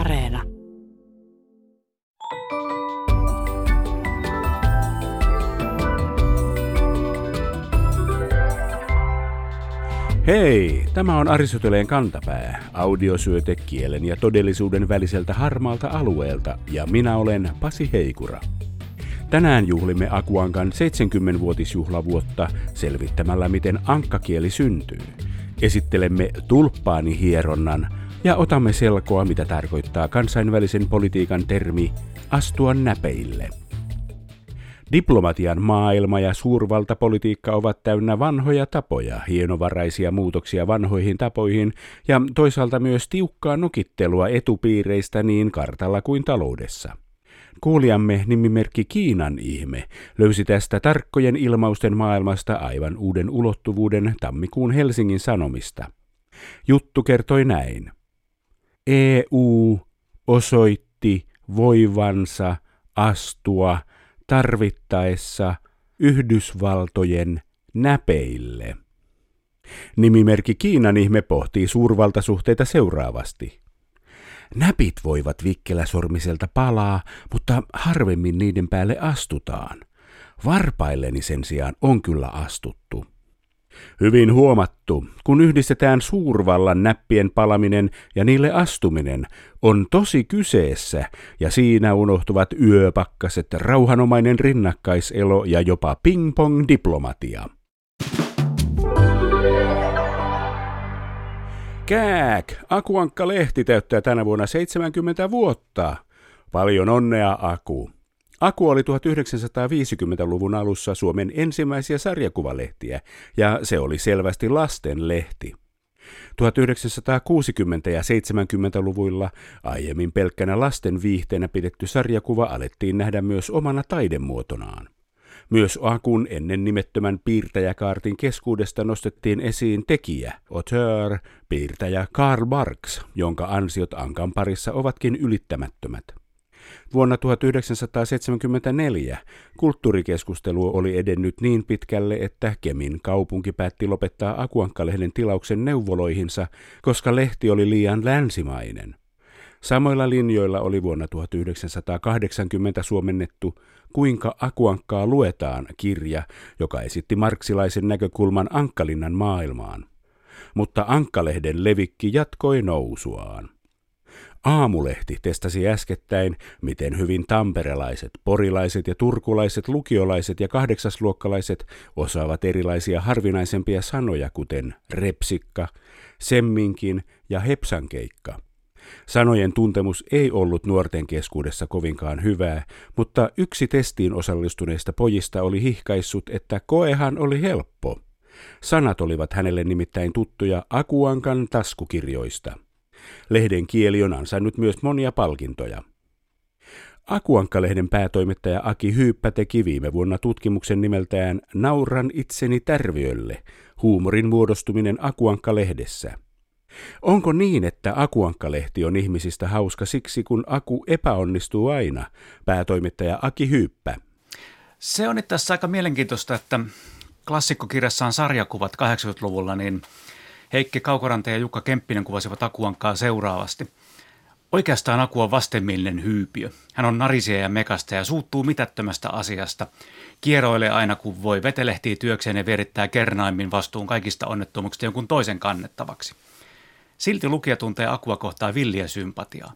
Areena. Hei, tämä on Aristoteleen kantapää, audiosyöte kielen ja todellisuuden väliseltä harmaalta alueelta, ja minä olen Pasi Heikura. Tänään juhlimme Aku Ankan 70-vuotisjuhlavuotta selvittämällä, miten ankkakieli syntyy. Esittelemme tulppaanihieronnan ja otamme selkoa, mitä tarkoittaa kansainvälisen politiikan termi astua näpeille. Diplomatian maailma ja suurvaltapolitiikka ovat täynnä vanhoja tapoja, hienovaraisia muutoksia vanhoihin tapoihin ja toisaalta myös tiukkaa nokittelua etupiireistä niin kartalla kuin taloudessa. Kuulijamme nimimerkki Kiinan ihme löysi tästä tarkkojen ilmausten maailmasta aivan uuden ulottuvuuden tammikuun Helsingin Sanomista. Juttu kertoi näin. EU osoitti voivansa astua tarvittaessa Yhdysvaltojen näpeille. Nimimerkki Kiinan ihme pohtii suurvaltasuhteita seuraavasti. Näpit voivat vikkeläsormiselta palaa, mutta harvemmin niiden päälle astutaan. Varpailleni sen sijaan on kyllä astuttu. Hyvin huomattu, kun yhdistetään suurvallan näppien palaminen ja niille astuminen, on tosi kyseessä ja siinä unohtuvat yöpakkaset, rauhanomainen rinnakkaiselo ja jopa ping-pong-diplomatia. Kääk! Aku Ankka-lehti täyttää tänä vuonna 70 vuotta. Paljon onnea, Aku! Aku oli 1950-luvun alussa Suomen ensimmäisiä sarjakuvalehtiä, ja se oli selvästi lastenlehti. 1960- ja 70-luvuilla aiemmin pelkkänä lastenviihteenä pidetty sarjakuva alettiin nähdä myös omana taidemuotonaan. Myös Akun ennen nimettömän piirtäjäkaartin keskuudesta nostettiin esiin tekijä, auteur, piirtäjä Karl Barks, jonka ansiot Ankan parissa ovatkin ylittämättömät. Vuonna 1974 kulttuurikeskustelu oli edennyt niin pitkälle, että Kemin kaupunki päätti lopettaa Aku Ankka-lehden tilauksen neuvoloihinsa, koska lehti oli liian länsimainen. Samoilla linjoilla oli vuonna 1980 suomennettu Kuinka Aku Ankkaa luetaan -kirja, joka esitti marksilaisen näkökulman Ankkalinnan maailmaan. Mutta Ankkalehden levikki jatkoi nousuaan. Aamulehti testasi äskettäin, miten hyvin tamperelaiset, porilaiset ja turkulaiset, lukiolaiset ja kahdeksasluokkalaiset osaavat erilaisia harvinaisempia sanoja, kuten repsikka, semminkin ja hepsankeikka. Sanojen tuntemus ei ollut nuorten keskuudessa kovinkaan hyvää, mutta yksi testiin osallistuneista pojista oli hihkaissut, että koehan oli helppo. Sanat olivat hänelle nimittäin tuttuja Aku Ankan taskukirjoista. Lehden kieli on ansainnut myös monia palkintoja. Aku Ankka-lehden päätoimittaja Aki Hyyppä teki viime vuonna tutkimuksen nimeltään Nauran itseni tärviölle, huumorin muodostuminen Aku Ankka-lehdessä. Onko niin, että Aku Ankka-lehti on ihmisistä hauska siksi, kun Aku epäonnistuu aina? Päätoimittaja Aki Hyyppä. Se on itse asiassa aika mielenkiintoista, että klassikkokirjassaan Sarjakuvat 80-luvulla, niin Heikki Kaukoranta ja Jukka Kemppinen kuvasivat Aku Ankkaa seuraavasti. Oikeastaan Aku on vastenmielinen hyypiö. Hän on narisia ja mekasta ja suuttuu mitättömästä asiasta. Kieroilee aina kun voi, vetelehtii työkseen ja vierittää kernaimmin vastuun kaikista onnettomuuksista jonkun toisen kannettavaksi. Silti lukija tuntee Akua kohtaa villiä sympatiaa.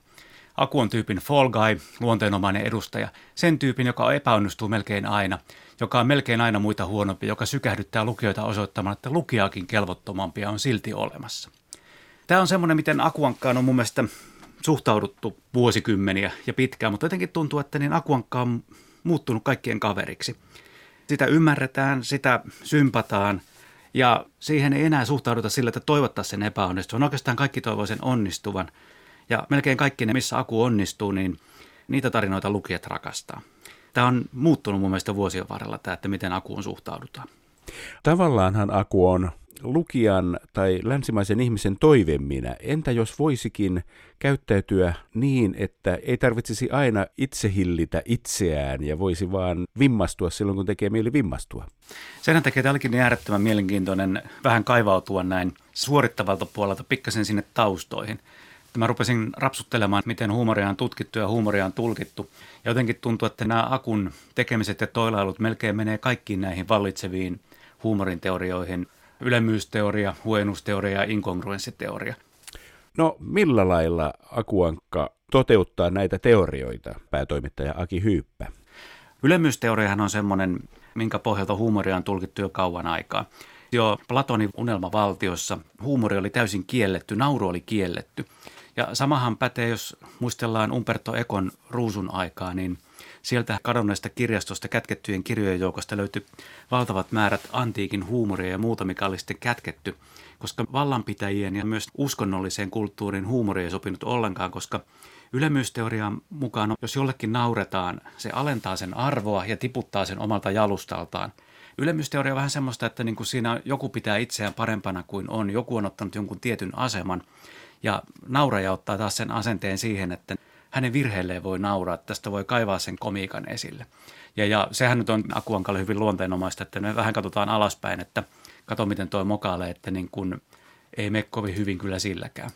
Aku on tyypin fall guy, luonteenomainen edustaja, sen tyypin, joka epäonnistuu melkein aina, joka on melkein aina muita huonompi, joka sykähdyttää lukijoita osoittamaan, että lukijaakin kelvottomampia on silti olemassa. Tämä on semmoinen, miten Aku Ankkaan on mun mielestä suhtauduttu vuosikymmeniä ja pitkään, mutta jotenkin tuntuu, että niin Aku Ankka on muuttunut kaikkien kaveriksi. Sitä ymmärretään, sitä sympataan. Ja siihen ei enää suhtauduta sillä, että toivottaisiin sen epäonnistuvan. Oikeastaan kaikki toivoo sen onnistuvan. Ja melkein kaikki ne, missä Aku onnistuu, niin niitä tarinoita lukijat rakastaa. Tämä on muuttunut mun mielestä vuosien varrella, tämä, että miten Akuun suhtaudutaan. Tavallaanhan Aku on lukijan tai länsimaisen ihmisen toiveminä. Entä jos voisikin käyttäytyä niin, että ei tarvitsisi aina itse hillitä itseään ja voisi vaan vimmastua silloin, kun tekee mieli vimmastua? Sen takia tälläkin äärettömän mielenkiintoinen vähän kaivautua näin suorittavalta puolelta pikkasen sinne taustoihin. Mä rupesin rapsuttelemaan, miten huumoria on tutkittu ja huumoria on tulkittu. Ja jotenkin tuntuu, että nämä Akun tekemiset ja toilailut melkein menee kaikkiin näihin vallitseviin huumorin teorioihin. Ylemmyysteoria, huennusteoria ja inkongruenssiteoria. No millä lailla Aku Ankka toteuttaa näitä teorioita, päätoimittaja Aki Hyyppä? Ylemmyysteoriahan on semmoinen, minkä pohjalta huumoria on tulkittu jo kauan aikaa. Jo Platonin unelmavaltiossa huumori oli täysin kielletty, nauru oli kielletty. Ja samahan pätee, jos muistellaan Umberto Econ Ruusun aikaa, niin sieltä kadonneesta kirjastosta kätkettyjen kirjojen joukosta löytyi valtavat määrät antiikin huumoria ja muuta, mikä oli sitten kätketty, koska vallanpitäjien ja myös uskonnolliseen kulttuuriin huumoria ei sopinut ollenkaan, koska ylemmyysteorian mukaan, jos jollekin nauretaan, se alentaa sen arvoa ja tiputtaa sen omalta jalustaltaan. Ylemmyysteoria on vähän semmoista, että niin kuin siinä joku pitää itseään parempana kuin on, joku on ottanut jonkun tietyn aseman ja nauraja ottaa taas sen asenteen siihen, että hänen virheelleen voi nauraa, tästä voi kaivaa sen komiikan esille. Ja sehän nyt on Aku Ankalle hyvin luonteenomaista, että me vähän katsotaan alaspäin, että kato miten toi mokailee, että niin kuin ei mene kovin hyvin kyllä silläkään.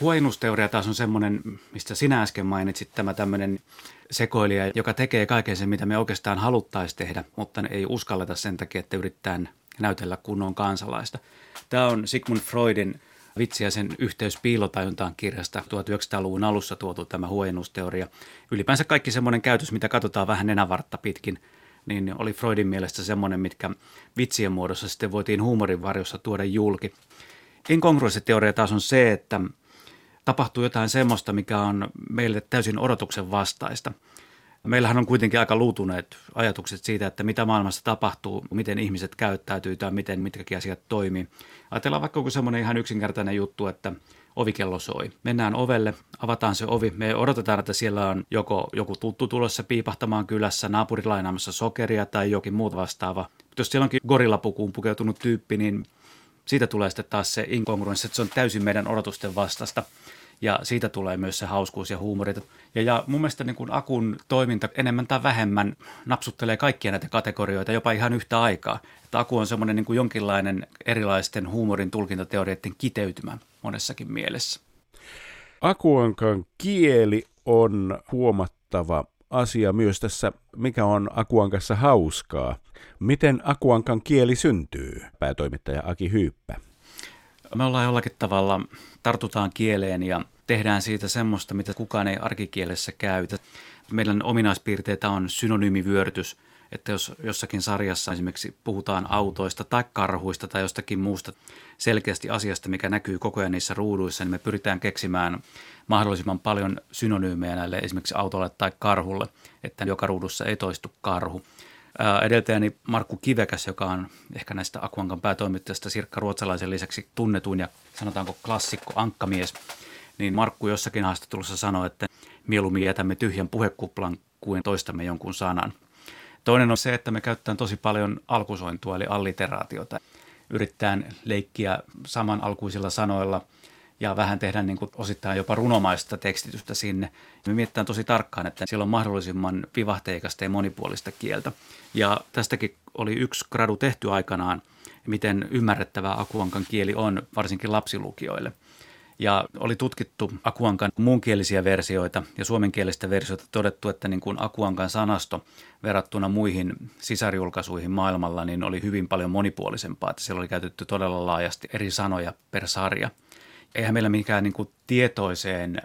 Huojennusteoria taas on semmoinen, mistä sinä äsken mainitsit, tämä tämmöinen sekoilija, joka tekee kaiken sen, mitä me oikeastaan haluttaisiin tehdä, mutta ei uskalleta sen takia, että yritetään näytellä kunnon kansalaista. Tämä on Sigmund Freudin vitsi ja sen yhteys piilotajuntaan kirjasta 1900-luvun alussa tuotu tämä huojennusteoria. Ylipäänsä kaikki semmoinen käytös, mitä katsotaan vähän nenävartta pitkin, niin oli Freudin mielestä semmoinen, mitkä vitsien muodossa sitten voitiin huumorin varjossa tuoda julki. Inkongruenssiteoria taas on se, että tapahtuu jotain semmoista, mikä on meille täysin odotuksen vastaista. Meillähän on kuitenkin aika luutuneet ajatukset siitä, että mitä maailmassa tapahtuu, miten ihmiset käyttäytyy tai miten mitkäkin asiat toimii. Ajatellaan vaikka joku semmoinen ihan yksinkertainen juttu, että ovikello soi. Mennään ovelle, avataan se ovi. Me odotetaan, että siellä on joko joku tuttu tulossa piipahtamaan kylässä, naapuri lainaamassa sokeria tai jokin muuta vastaava. Mutta jos siellä onkin gorillapukuun pukeutunut tyyppi, niin siitä tulee sitten taas se inkongruenssi, että se on täysin meidän odotusten vastasta. Ja siitä tulee myös se hauskuus ja huumori. Ja mun mielestä niin kun Akun toiminta enemmän tai vähemmän napsuttelee kaikkia näitä kategorioita jopa ihan yhtä aikaa. Että Aku on semmoinen niin kuin jonkinlainen erilaisten huumorin tulkintateorioiden kiteytymä monessakin mielessä. Aku Ankan kieli on huomattava asia myös tässä, mikä on Aku Ankassa hauskaa. Miten Aku Ankan kieli syntyy, päätoimittaja Aki Hyyppä? Me ollaan jollakin tavalla, tartutaan kieleen ja tehdään siitä semmoista, mitä kukaan ei arkikielessä käytä. Meidän ominaispiirteitä on synonyymivyörytys, että jos jossakin sarjassa esimerkiksi puhutaan autoista tai karhuista tai jostakin muusta selkeästi asiasta, mikä näkyy koko ajan niissä ruuduissa, niin me pyritään keksimään mahdollisimman paljon synonyymejä näille esimerkiksi autolle tai karhulle, että joka ruudussa ei toistu karhu. Edeltäjäni Markku Kivekäs, joka on ehkä näistä Aku Ankan päätoimittajista Sirkka Ruotsalaisen lisäksi tunnetuin ja sanotaanko klassikko ankkamies, niin Markku jossakin haastattelussa sanoi, että mieluummin jätämme tyhjän puhekuplan kuin toistamme jonkun sanan. Toinen on se, että me käytetään tosi paljon alkusointua eli alliteraatiota. Yritetään leikkiä saman alkuisilla sanoilla ja vähän tehdään niin kuin osittain jopa runomaista tekstitystä sinne. Me mietitään tosi tarkkaan, että siellä on mahdollisimman vivahteikasta ja monipuolista kieltä. Ja tästäkin oli yksi gradu tehty aikanaan, miten ymmärrettävää Aku Ankan kieli on, varsinkin lapsilukijoille. Ja oli tutkittu Aku Ankan muunkielisiä versioita ja suomenkielistä versioita todettu, että niin kuin Aku Ankan sanasto verrattuna muihin sisarjulkaisuihin maailmalla niin oli hyvin paljon monipuolisempaa. Että siellä oli käytetty todella laajasti eri sanoja per sarja. Eihän meillä mikään niin kuin tietoiseen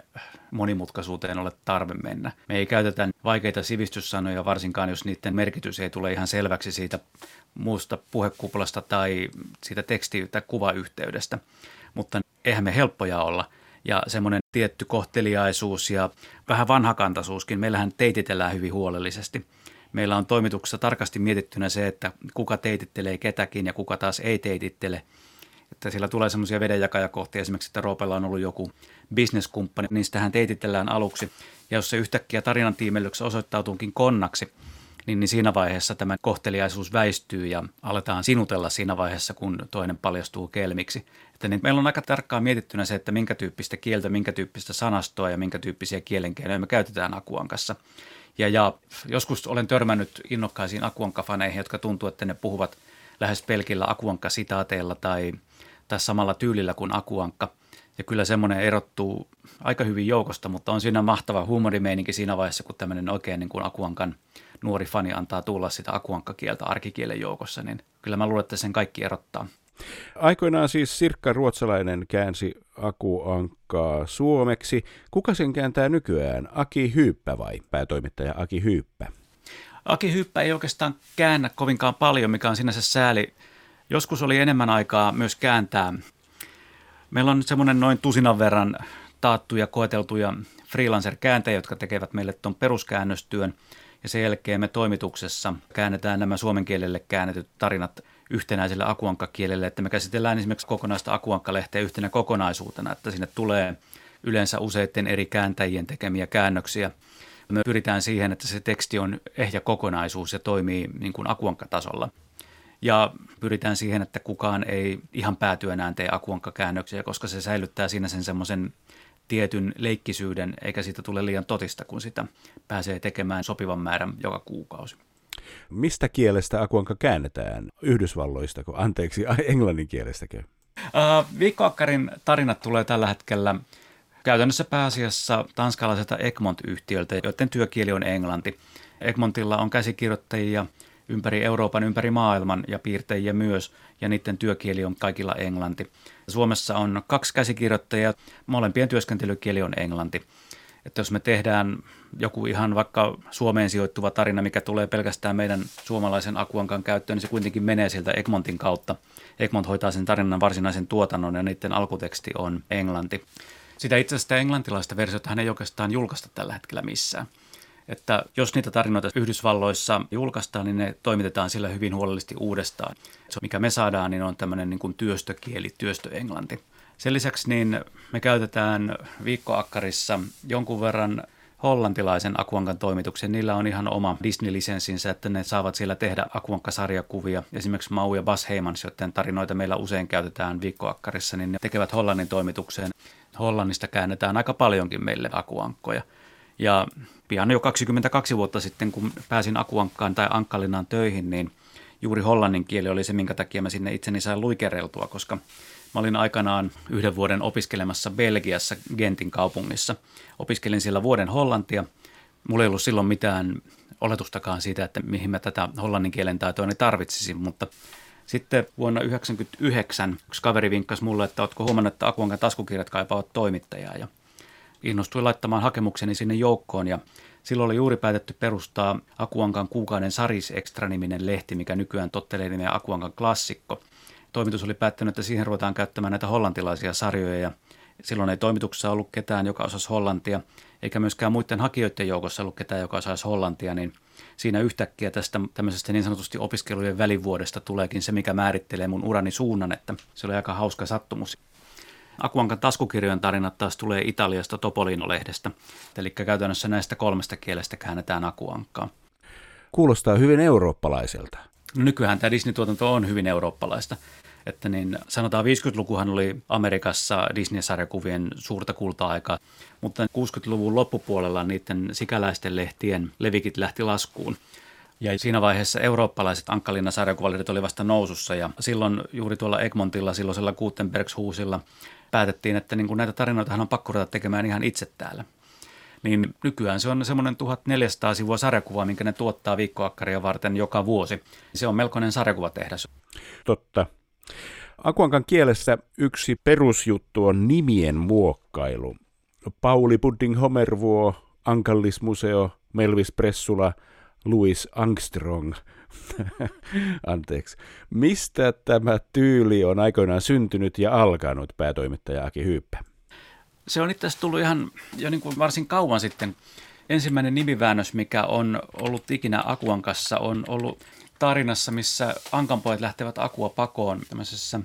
monimutkaisuuteen ole tarve mennä. Me ei käytetä vaikeita sivistyssanoja, varsinkaan jos niiden merkitys ei tule ihan selväksi siitä muusta puhekuplasta tai siitä teksti- tai kuvayhteydestä. Mutta eihän me helppoja olla. Ja semmoinen tietty kohteliaisuus ja vähän vanhakantaisuuskin, meillähän teititellään hyvin huolellisesti. Meillä on toimituksessa tarkasti mietittynä se, että kuka teitittelee ketäkin ja kuka taas ei teitittele. Että siellä tulee semmoisia vedenjakajakohtia esimerkiksi, että Roopella on ollut joku bisneskumppani, niin sitähän teititellään aluksi. Ja jos se yhtäkkiä tarinan tiimelyksessä osoittautuukin konnaksi, niin siinä vaiheessa tämä kohteliaisuus väistyy ja aletaan sinutella siinä vaiheessa, kun toinen paljastuu kelmiksi. Että niin meillä on aika tarkkaan mietittynä se, että minkä tyyppistä kieltä, minkä tyyppistä sanastoa ja minkä tyyppisiä kielenkeinoja me käytetään Aku Ankassa. Ja joskus olen törmännyt innokkaisiin Aku Ankka-faneihin, jotka tuntuu, että ne puhuvat lähes pelkillä Aku Ankka-sitaateilla tai samalla tyylillä kuin Aku Ankka. Ja kyllä semmoinen erottuu aika hyvin joukosta, mutta on siinä mahtava huumorimeininki siinä vaiheessa, kun tämmöinen oikein niin kuin Aku Ankan nuori fani antaa tulla sitä Aku Ankka-kieltä arkikielen joukossa, niin kyllä mä luulen, että sen kaikki erottaa. Aikoinaan siis Sirkka Ruotsalainen käänsi Aku Ankkaa suomeksi. Kuka sen kääntää nykyään? Aki Hyyppä vai päätoimittaja Aki Hyyppä? Aki Hyyppä ei oikeastaan käännä kovinkaan paljon, mikä on sinänsä sääli. Joskus oli enemmän aikaa myös kääntää. Meillä on semmoinen noin tusinan verran taattuja, koeteltuja freelancer-kääntäjiä, jotka tekevät meille tuon peruskäännöstyön. Ja sen jälkeen me toimituksessa käännetään nämä suomen kielelle käännetyt tarinat yhtenäiselle Aku Ankka-kielelle, että me käsitellään esimerkiksi kokonaista Aku Ankka-lehteä yhtenä kokonaisuutena, että sinne tulee yleensä useiden eri kääntäjien tekemiä käännöksiä. Me pyritään siihen, että se teksti on ehjä kokonaisuus ja toimii niin kuin Aku Ankka-tasolla. Ja pyritään siihen, että kukaan ei ihan päätyönään tee Aku Ankka-käännöksiä, koska se säilyttää siinä sen semmoisen tietyn leikkisyyden, eikä siitä tule liian totista, kun sitä pääsee tekemään sopivan määrän joka kuukausi. Mistä kielestä Aku Ankka käännetään? Yhdysvalloistako? Anteeksi, englannin kielestäkö? Viikkoakkarin tarinat tulee tällä hetkellä käytännössä pääasiassa tanskalaiselta Egmont-yhtiöltä, joiden työkieli on englanti. Egmontilla on käsikirjoittajia ympäri Euroopan, ympäri maailman ja piirtäjiä myös, ja niiden työkieli on kaikilla englanti. Suomessa on 2 käsikirjoittajaa, molempien työskentelykieli on englanti. Että jos me tehdään joku ihan vaikka Suomeen sijoittuva tarina, mikä tulee pelkästään meidän suomalaisen Aku Ankan käyttöön, niin se kuitenkin menee sieltä Egmontin kautta. Egmont hoitaa sen tarinan varsinaisen tuotannon ja niiden alkuteksti on englanti. Sitä itse asiassa englantilaista versiotahan ei oikeastaan julkaista tällä hetkellä missään. Että jos niitä tarinoita Yhdysvalloissa julkaistaan, niin ne toimitetaan sillä hyvin huolellisesti uudestaan. Se, mikä me saadaan, niin on tämmöinen niin kuin työstökieli, työstöenglanti. Sen lisäksi niin me käytetään viikkoakkarissa jonkun verran hollantilaisen Aku Ankan toimituksen. Niillä on ihan oma Disney-lisenssinsä, että ne saavat siellä tehdä Aku Ankka-sarjakuvia. Esimerkiksi Mau ja Bas Heymans, joiden tarinoita meillä usein käytetään viikkoakkarissa, niin ne tekevät Hollannin toimitukseen. Hollannista käännetään aika paljonkin meille Aku Ankkoja. Ja pian jo 22 vuotta sitten, kun pääsin Aku Ankkaan tai Ankkalinaan töihin, niin juuri hollannin kieli oli se, minkä takia mä sinne itseni sain luikereltua, koska mä olin aikanaan 1 vuoden opiskelemassa Belgiassa Gentin kaupungissa. Opiskelin siellä vuoden hollantia. Mulla ei ollut silloin mitään oletustakaan siitä, että mihin mä tätä hollannin kielen taitoani tarvitsisin, mutta sitten vuonna 1999 yksi kaveri vinkkasi mulle, että ootko huomannut, että Aku Ankan taskukirjat kaipaavat toimittajaa, ja innostuin laittamaan hakemukseni sinne joukkoon, ja silloin oli juuri päätetty perustaa Aku Ankan kuukauden Saris-Extra-niminen lehti, mikä nykyään tottelee nimeä Aku Ankan klassikko. Toimitus oli päättänyt, että siihen ruvetaan käyttämään näitä hollantilaisia sarjoja, ja silloin ei toimituksessa ollut ketään, joka osasi hollantia, eikä myöskään muiden hakijoiden joukossa ollut ketään, joka osaisi hollantia, niin siinä yhtäkkiä tästä tämmöisestä niin sanotusti opiskelujen välivuodesta tuleekin se, mikä määrittelee mun urani suunnan, että se oli aika hauska sattumus. Aku Ankan taskukirjojen tarinat taas tulee Italiasta Topolino-lehdestä, eli käytännössä näistä 3 kielestä käännetään Aku Ankkaa. Kuulostaa hyvin eurooppalaiselta. No, nykyään tämä Disney-tuotanto on hyvin eurooppalaista. Että niin, sanotaan 50-lukuhan oli Amerikassa Disney-sarjakuvien suurta kulta-aikaa, mutta 60-luvun loppupuolella niiden sikäläisten lehtien levikit lähti laskuun. Ja siinä vaiheessa eurooppalaiset Ankkalinna-sarjakuvalehdet oli vasta nousussa, ja silloin juuri tuolla Egmontilla, silloisella Gutenbergshuusilla, päätettiin, että niin kuin näitä tarinoitahan on pakko ruveta tekemään ihan itse täällä. Niin nykyään se on semmoinen 1400 sivua sarjakuvaa, minkä ne tuottaa viikkoakkaria varten joka vuosi. Se on melkoinen sarjakuvatehdas. Totta. Aku Ankan kielessä yksi perusjuttu on nimien muokkailu. Pauli Budding Homervuo, Ankallismuseo, Melvis Pressula, Louis Armstrong. Anteeksi. Mistä tämä tyyli on aikoinaan syntynyt ja alkanut, päätoimittaja Aki Hyyppä? Se on itse asiassa tullut ihan jo niin kuin varsin kauan sitten. Ensimmäinen nimiväännös, mikä on ollut ikinä Aku Ankassa, on ollut tarinassa, missä ankanpojat lähtevät Akua pakoon tämmöisessä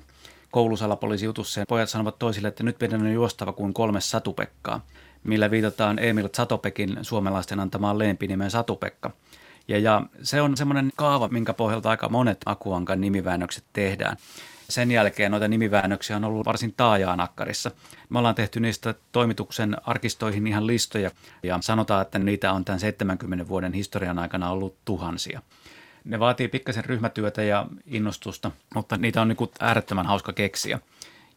koulusalapoliisijutussa. Pojat sanovat toisille, että nyt meidän on juostava kuin 3 Satupekkaa, millä viitataan Emil Zátopekin suomalaisten antamaan lempinimeen Satupekka. Ja se on semmoinen kaava, minkä pohjalta aika monet Aku Ankan nimiväännökset tehdään. Sen jälkeen noita nimiväännöksiä on ollut varsin taajaan akkarissa. Me ollaan tehty niistä toimituksen arkistoihin ihan listoja, ja sanotaan, että niitä on tämän 70 vuoden historian aikana ollut tuhansia. Ne vaatii pikkasen ryhmätyötä ja innostusta, mutta niitä on niin kuin äärettömän hauska keksiä.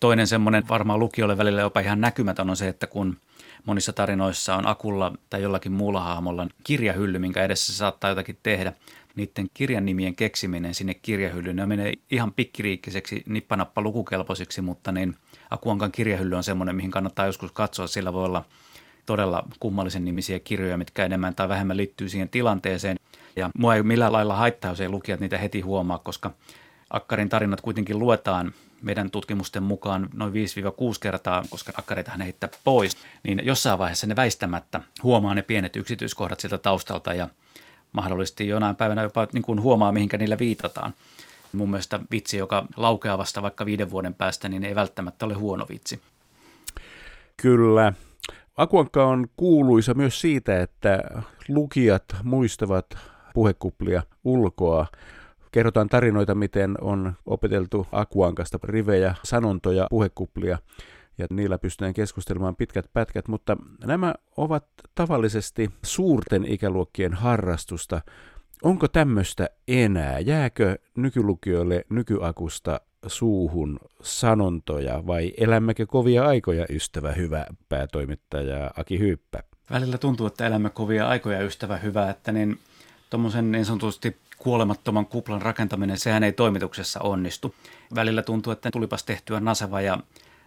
Toinen semmoinen varmaan lukijoille välillä jopa ihan näkymätön on se, että kun monissa tarinoissa on Akulla tai jollakin muulla hahmolla kirjahylly, minkä edessä se saattaa jotakin tehdä, niiden kirjan nimien keksiminen sinne kirjahyllyyn, ne menee ihan pikkiriikkiseksi, nippanappa lukukelpoisiksi, mutta niin Aku Ankkan kirjahylly on semmoinen, mihin kannattaa joskus katsoa, sillä voi olla todella kummallisen nimisiä kirjoja, mitkä enemmän tai vähemmän liittyy siihen tilanteeseen. Ja mua ei millään lailla haittaa, jos ei lukijat niitä heti huomaa, koska Akkarin tarinat kuitenkin luetaan meidän tutkimusten mukaan noin 5-6 kertaa, koska akkareitahan heittää pois, niin jossain vaiheessa ne väistämättä huomaa ne pienet yksityiskohdat sieltä taustalta ja mahdollisesti jonain päivänä jopa niin kuin huomaa, mihinkä niillä viitataan. Mun mielestä vitsi, joka laukeaa vasta vaikka 5 vuoden päästä, niin ei välttämättä ole huono vitsi. Kyllä. Aku Ankka on kuuluisa myös siitä, että lukijat muistavat puhekuplia ulkoa. Kerrotaan tarinoita, miten on opeteltu Aku Ankasta rivejä, sanontoja, puhekuplia, ja niillä pystytään keskustelemaan pitkät pätkät, mutta nämä ovat tavallisesti suurten ikäluokkien harrastusta. Onko tämmöistä enää? Jääkö nykylukijoille nykyakusta suuhun sanontoja vai elämmekö kovia aikoja, ystävä hyvä päätoimittaja Aki Hyyppä? Välillä tuntuu, että elämme kovia aikoja, ystävä hyvä, että niin tuommoisen niin sanotusti kuolemattoman kuplan rakentaminen, sehän ei toimituksessa onnistu. Välillä tuntuu, että tulipas tehtyä naseva ja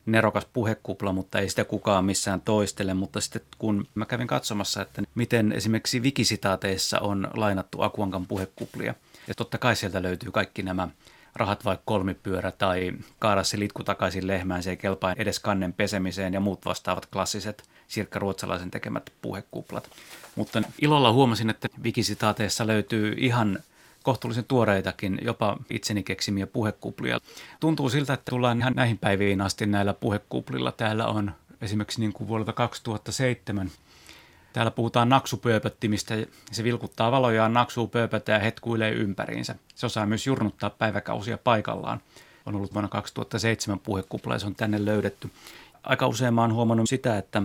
nerokas puhekupla, mutta ei sitä kukaan missään toistele. Mutta sitten kun mä kävin katsomassa, että miten esimerkiksi Wikisitaateissa on lainattu Aku Ankan puhekuplia. Ja totta kai sieltä löytyy kaikki nämä rahat vai kolmipyörä tai kaada se litku takaisin lehmään, se ei kelpaa edes kannen pesemiseen ja muut vastaavat klassiset Sirkka Ruotsalaisen tekemät puhekuplat. Mutta ilolla huomasin, että Wikisitaateissa löytyy ihan kohtuullisen tuoreitakin, jopa itseni keksimiä puhekuplia. Tuntuu siltä, että tullaan ihan näihin päiviin asti näillä puhekuplilla. Täällä on esimerkiksi niin kuin vuodelta 2007. Täällä puhutaan naksupööpöttimistä. Se vilkuttaa valojaan, naksuu pööpötä ja hetkuilee ympäriinsä. Se osaa myös jurnuttaa päiväkausia paikallaan. On ollut vuonna 2007 puhekupla ja se on tänne löydetty. Aika usein mä oon huomannut sitä, että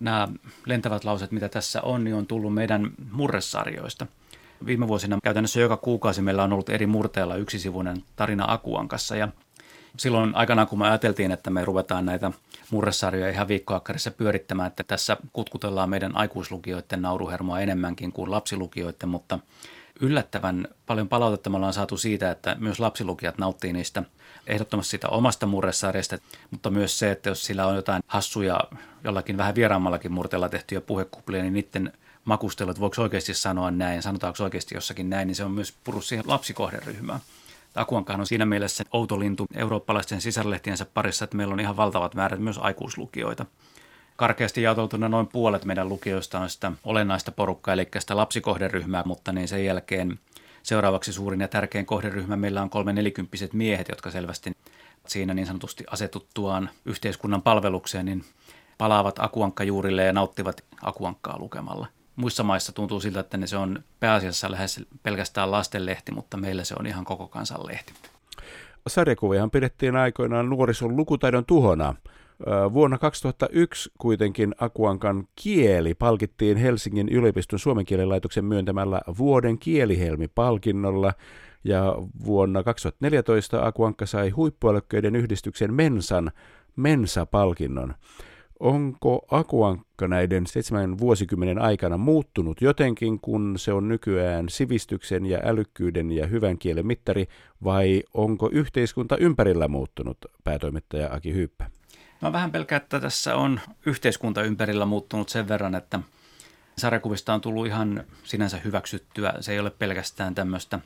nämä lentävät lauset, mitä tässä on, niin on tullut meidän murresarjoista. Viime vuosina käytännössä joka kuukausi meillä on ollut eri murteilla yksisivuinen tarina Aku Ankassa ja silloin aikanaan, kun me ajateltiin, että me ruvetaan näitä murresarjoja ihan viikkoakkarissa pyörittämään, että tässä kutkutellaan meidän aikuislukijoiden nauruhermoa enemmänkin kuin lapsilukijoiden, mutta yllättävän paljon palautetta me ollaan saatu siitä, että myös lapsilukijat nauttii niistä ehdottomasti siitä omasta murresarjasta, mutta myös se, että jos sillä on jotain hassuja jollakin vähän vieraammallakin murteella tehtyjä puhekuplia, niin niiden makustelu, että voiko oikeasti sanoa näin, sanotaanko oikeasti jossakin näin, niin se on myös purru siihen lapsikohderyhmään. Aku Ankkahan on siinä mielessä outo lintu eurooppalaisten sisarlehtiensä parissa, että meillä on ihan valtavat määrät myös aikuislukijoita. Karkeasti jaoteltuna noin puolet meidän lukijoista on sitä olennaista porukkaa, eli sitä lapsikohderyhmää, mutta niin sen jälkeen seuraavaksi suurin ja tärkein kohderyhmä meillä on 3-40-vuotiaat miehet, jotka selvästi siinä niin sanotusti asetuttuaan yhteiskunnan palvelukseen, niin palaavat Aku Ankka juurille ja nauttivat Aku Ankkaa lukemalla. Muissa maissa tuntuu siltä, että se on pääasiassa lähes pelkästään lastenlehti, mutta meillä se on ihan koko kansan lehti. Sarjakuviahan pidettiin aikoinaan nuorison lukutaidon tuhona. Vuonna 2001 kuitenkin Aku Ankan kieli palkittiin Helsingin yliopiston suomen kielen laitoksen myöntämällä vuoden kielihelmipalkinnolla. Ja vuonna 2014 Aku Ankka sai huippuälykköiden yhdistyksen Mensan Mensa-palkinnon. Onko Aku Ankka näiden 7 vuosikymmenen aikana muuttunut jotenkin, kun se on nykyään sivistyksen ja älykkyyden ja hyvän kielen mittari, vai onko yhteiskunta ympärillä muuttunut, päätoimittaja Aki Hyyppä? No vähän pelkää, että tässä on yhteiskunta ympärillä muuttunut sen verran, että sarjakuvista on tullut ihan sinänsä hyväksyttyä. Se ei ole pelkästään tämmöistä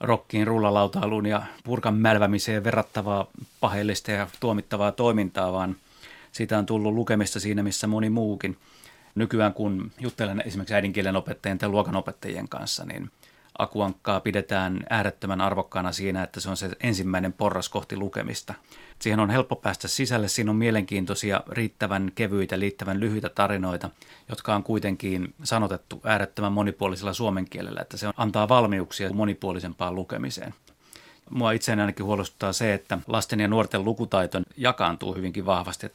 rokkiin, rullalautailuun ja purkan mälvämiseen verrattavaa paheellista ja tuomittavaa toimintaa, vaan siitä on tullut lukemista siinä, missä moni muukin. Nykyään, kun juttelen esimerkiksi äidinkielen opettajien tai luokanopettajien kanssa, niin Aku Ankkaa pidetään äärettömän arvokkaana siinä, että se on se ensimmäinen porras kohti lukemista. Siihen on helppo päästä sisälle. Siinä on mielenkiintoisia, riittävän kevyitä, riittävän lyhyitä tarinoita, jotka on kuitenkin sanotettu äärettömän monipuolisella suomen kielellä, että se antaa valmiuksia monipuolisempaan lukemiseen. Mua itseäni ainakin huolestuttaa se, että lasten ja nuorten lukutaito jakaantuu hyvinkin vahvasti.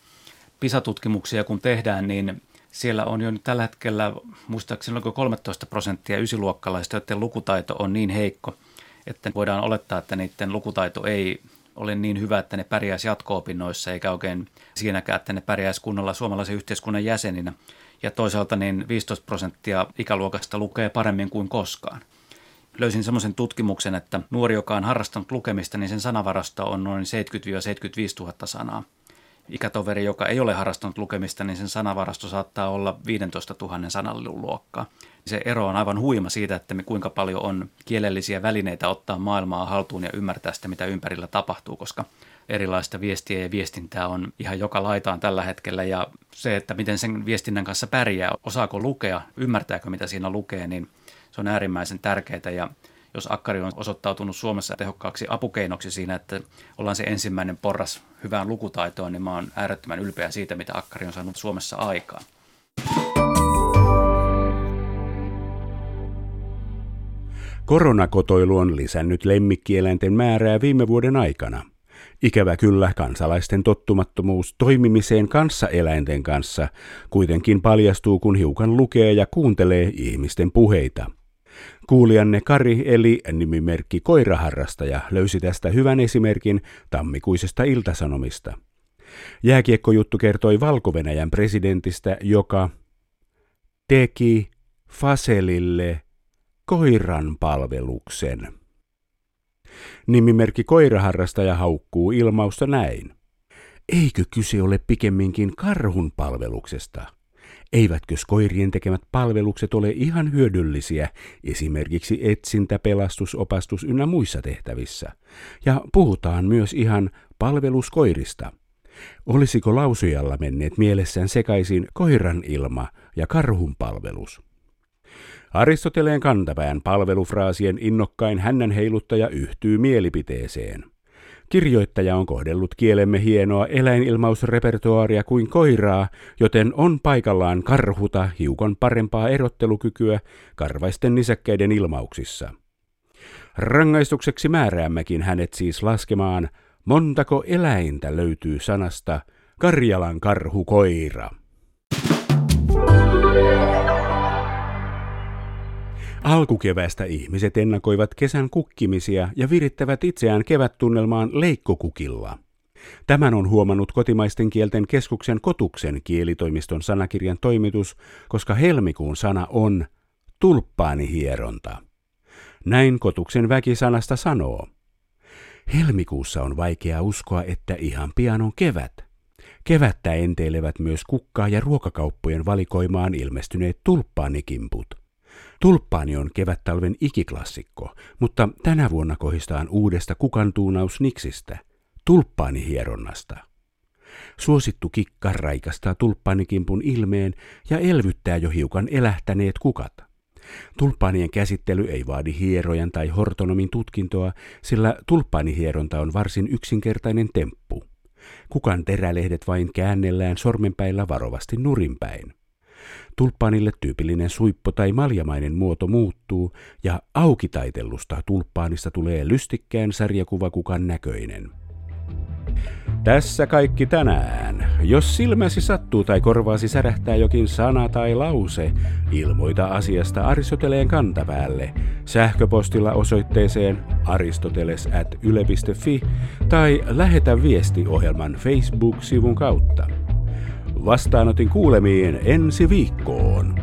PISA-tutkimuksia kun tehdään, niin siellä on jo nyt tällä hetkellä muistaakseni 13% 9-luokkalaista, joiden lukutaito on niin heikko, että voidaan olettaa, että niiden lukutaito ei ole niin hyvä, että ne pärjäisi jatko-opinnoissa eikä oikein siinäkään, että ne pärjäisi kunnolla suomalaisen yhteiskunnan jäseninä. Ja toisaalta niin 15% ikäluokasta lukee paremmin kuin koskaan. Löysin semmoisen tutkimuksen, että nuori, joka on harrastanut lukemista, niin sen sanavarasto on noin 70-75 000 sanaa. Ikätoveri, joka ei ole harrastanut lukemista, niin sen sanavarasto saattaa olla 15 000 sanan luokkaa. Se ero on aivan huima siitä, että me kuinka paljon on kielellisiä välineitä ottaa maailmaa haltuun ja ymmärtää sitä, mitä ympärillä tapahtuu, koska erilaista viestiä ja viestintää on ihan joka laitaan tällä hetkellä. Ja se, että miten sen viestinnän kanssa pärjää, osaako lukea, ymmärtääkö mitä siinä lukee, niin se on äärimmäisen tärkeää. Ja jos akkari on osoittautunut Suomessa tehokkaaksi apukeinoksi siinä, että ollaan se ensimmäinen porras hyvään lukutaitoon, niin mä oon äärettömän ylpeä siitä, mitä akkari on saanut Suomessa aikaan. Koronakotoilu on lisännyt lemmikkieläinten määrää viime vuoden aikana. Ikävä kyllä kansalaisten tottumattomuus toimimiseen kanssaeläinten kanssa kuitenkin paljastuu, kun hiukan lukee ja kuuntelee ihmisten puheita. Kuulijanne Kari eli nimimerkki koiraharrastaja löysi tästä hyvän esimerkin tammikuisesta Iltasanomista. Jääkiekkojuttu kertoi Valko-Venäjän presidentistä, joka teki Faselille koiran palveluksen. Nimimerkki koiraharrastaja haukkuu ilmausta näin. Eikö kyse ole pikemminkin karhun palveluksesta? Eivätkö koirien tekemät palvelukset ole ihan hyödyllisiä, esimerkiksi etsintä, pelastus, opastus ynnä muissa tehtävissä? Ja puhutaan myös ihan palveluskoirista. Olisiko lausujalla menneet mielessään sekaisin koiran ilma ja karhun palvelus? Aristoteleen kantapään palvelufraasien innokkain hännän heiluttaja yhtyy mielipiteeseen. Kirjoittaja on kohdellut kielemme hienoa eläinilmausrepertoaaria kuin koiraa, joten on paikallaan karhuta hiukan parempaa erottelukykyä karvaisten nisäkkäiden ilmauksissa. Rangaistukseksi määräämmekin hänet siis laskemaan, montako eläintä löytyy sanasta Karjalan karhukoira. Alkukevästä ihmiset ennakoivat kesän kukkimisia ja virittävät itseään kevättunnelmaan leikkokukilla. Tämän on huomannut Kotimaisten kielten keskuksen Kotuksen kielitoimiston sanakirjan toimitus, koska helmikuun sana on tulppaanihieronta. Näin Kotuksen väki sanasta sanoo. Helmikuussa on vaikea uskoa, että ihan pian on kevät. Kevättä enteilevät myös kukkaa ja ruokakauppojen valikoimaan ilmestyneet tulppaanikimput. Tulppaani on kevättalven ikiklassikko, mutta tänä vuonna kohistaan uudesta kukantuunausniksistä, tulppaanihieronnasta. Suosittu kikka raikastaa tulppaanikimpun ilmeen ja elvyttää jo hiukan elähtäneet kukat. Tulppaanien käsittely ei vaadi hierojan tai hortonomin tutkintoa, sillä tulppaanihieronta on varsin yksinkertainen temppu. Kukan terälehdet vain käännellään sormenpäillä varovasti nurinpäin. Tulppaanille tyypillinen suippo tai maljamainen muoto muuttuu, ja aukitaitellusta tulppaanista tulee lystikkään sarjakuvakukan näköinen. Tässä kaikki tänään. Jos silmäsi sattuu tai korvaasi särähtää jokin sana tai lause, ilmoita asiasta Aristoteleen kantapäälle sähköpostilla osoitteeseen aristoteles@yle.fi tai lähetä viesti ohjelman Facebook-sivun kautta. Vastaanotin kuulemiin ensi viikkoon.